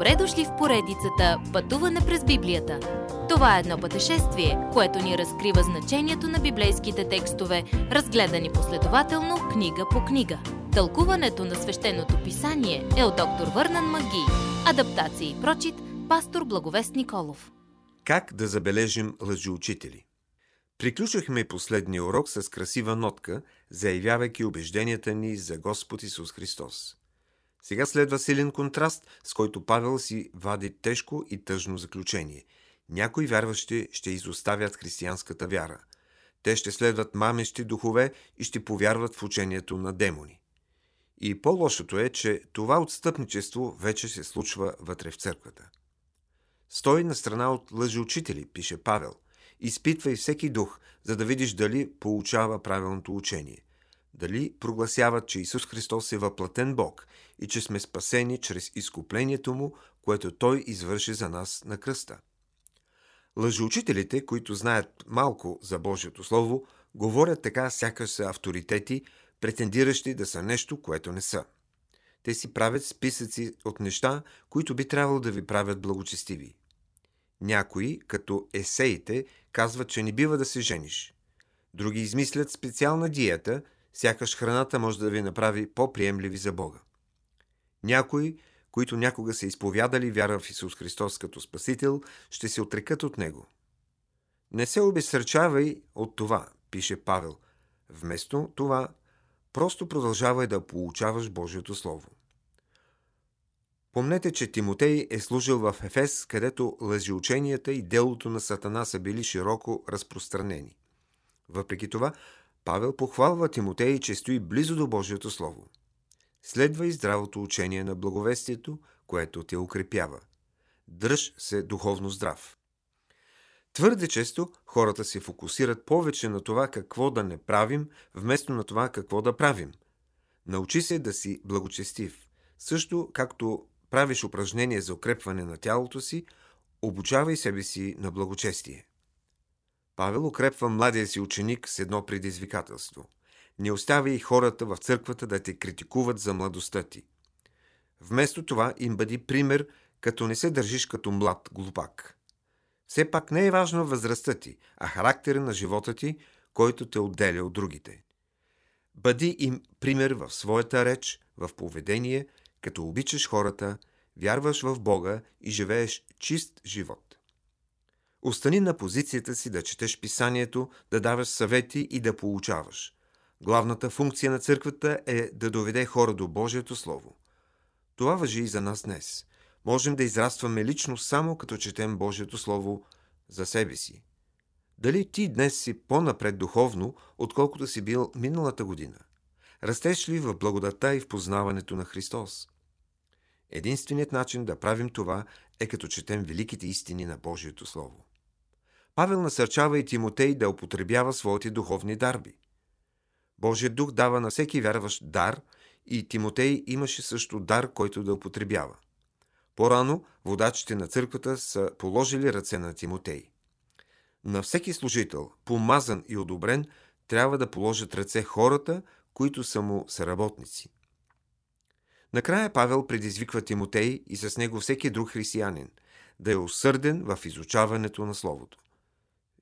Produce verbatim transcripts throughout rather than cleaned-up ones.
Добре дошли в поредицата Пътуване през Библията. Това е едно пътешествие, което ни разкрива значението на библейските текстове, разгледани последователно книга по книга. Тълкуването на Свещеното писание е от доктор Върнан Маги. Адаптация и прочит, пастор Благовест Николов. Как да забележим лъжеучители? Приключихме последния урок с красива нотка, заявявайки убежденията ни за Господ Исус Христос. Сега следва силен контраст, с който Павел си вади тежко и тъжно заключение. Някои вярващи ще изоставят християнската вяра. Те ще следват мамещи духове и ще повярват в учението на демони. И по-лошото е, че това отстъпничество вече се случва вътре в църквата. Стой на страна от лъжеучители, пише Павел. Изпитвай всеки дух, за да видиш дали получава правилното учение. Дали прогласяват, че Исус Христос е въплатен Бог и че сме спасени чрез изкуплението Му, което Той извърши за нас на кръста. Лъжеучителите, които знаят малко за Божието Слово, говорят така сякаш са авторитети, претендиращи да са нещо, което не са. Те си правят списъци от неща, които би трябвало да ви правят благочестиви. Някои, като есеите, казват, че не бива да се жениш. Други измислят специална диета, сякаш храната може да ви направи по-приемливи за Бога. Някои, които някога са изповядали вяра в Исус Христос като Спасител, ще се отрекат от Него. Не се обезсърчавай от това, пише Павел. Вместо това, просто продължавай да получаваш Божието Слово. Помнете, че Тимотей е служил в Ефес, където лъжеученията и делото на Сатана са били широко разпространени. Въпреки това, Павел похвалва Тимотей, че стои близо до Божието Слово. Следва и здравото учение на благовестието, което те укрепява. Дръж се духовно здрав. Твърде често хората се фокусират повече на това какво да не правим, вместо на това какво да правим. Научи се да си благочестив. Също, както правиш упражнение за укрепване на тялото си, обучавай себе си на благочестие. Павел укрепва младия си ученик с едно предизвикателство. Не оставяй хората в църквата да те критикуват за младостта ти. Вместо това им бъди пример, като не се държиш като млад глупак. Все пак не е важно възрастта ти, а характера на живота ти, който те отделя от другите. Бъди им пример в своята реч, в поведение, като обичаш хората, вярваш в Бога и живееш чист живот. Остани на позицията си да четеш писанието, да даваш съвети и да получаваш. Главната функция на църквата е да доведе хора до Божието Слово. Това важи и за нас днес. Можем да израстваме лично само като четем Божието Слово за себе си. Дали ти днес си по-напред духовно, отколкото си бил миналата година? Растеш ли в благодата и в познаването на Христос? Единственият начин да правим това е като четем великите истини на Божието Слово. Павел насърчава и Тимотей да употребява своите духовни дарби. Божият дух дава на всеки вярващ дар и Тимотей имаше също дар, който да употребява. По-рано водачите на църквата са положили ръце на Тимотей. На всеки служител, помазан и одобрен, трябва да положат ръце хората, които са му съработници. Накрая Павел предизвиква Тимотей и с него всеки друг християнин да е усърден в изучаването на Словото.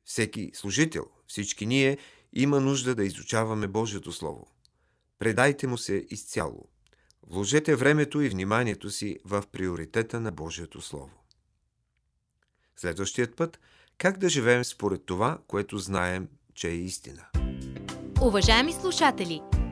Всеки служител, всички ние, има нужда да изучаваме Божието Слово. Предайте му се изцяло. Вложете времето и вниманието си в приоритета на Божието Слово. Следващият път, как да живеем според това, което знаем, че е истина. Уважаеми слушатели,